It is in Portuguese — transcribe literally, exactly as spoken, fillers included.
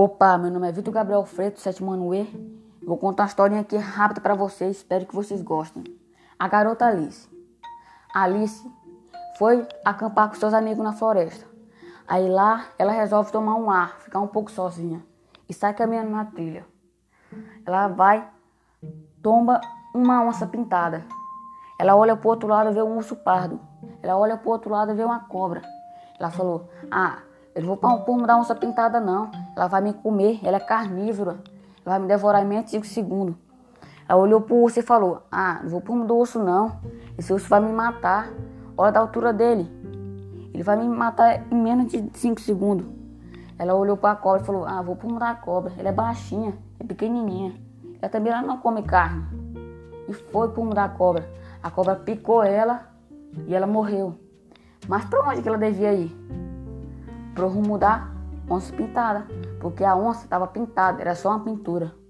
Opa, meu nome é Vitor Gabriel Freitas, sétimo ano E. Vou contar uma historinha aqui rápida pra vocês, espero que vocês gostem. A garota Alice. Alice foi acampar com seus amigos na floresta. Aí lá, ela resolve tomar um ar, ficar um pouco sozinha. E sai caminhando na trilha. Ela vai, tomba uma onça pintada. Ela olha pro outro lado e vê um urso pardo. Ela olha pro outro lado e vê uma cobra. Ela falou, ah... eu não vou pôr da onça pintada, não. Ela vai me comer, ela é carnívora. Ela vai me devorar em menos de cinco segundos. Ela olhou pro urso e falou, ah, não vou pôr do urso, não. Esse urso vai me matar. Olha da altura dele. Ele vai me matar em menos de cinco segundos. Ela olhou pra cobra e falou, ah, vou pôr da cobra. Ela é baixinha, é pequenininha. Ela também ela não come carne. E foi pôr da cobra. A cobra picou ela e ela morreu. Mas pra onde que ela devia ir? Pro rumo da onça pintada, porque a onça estava pintada, era só uma pintura.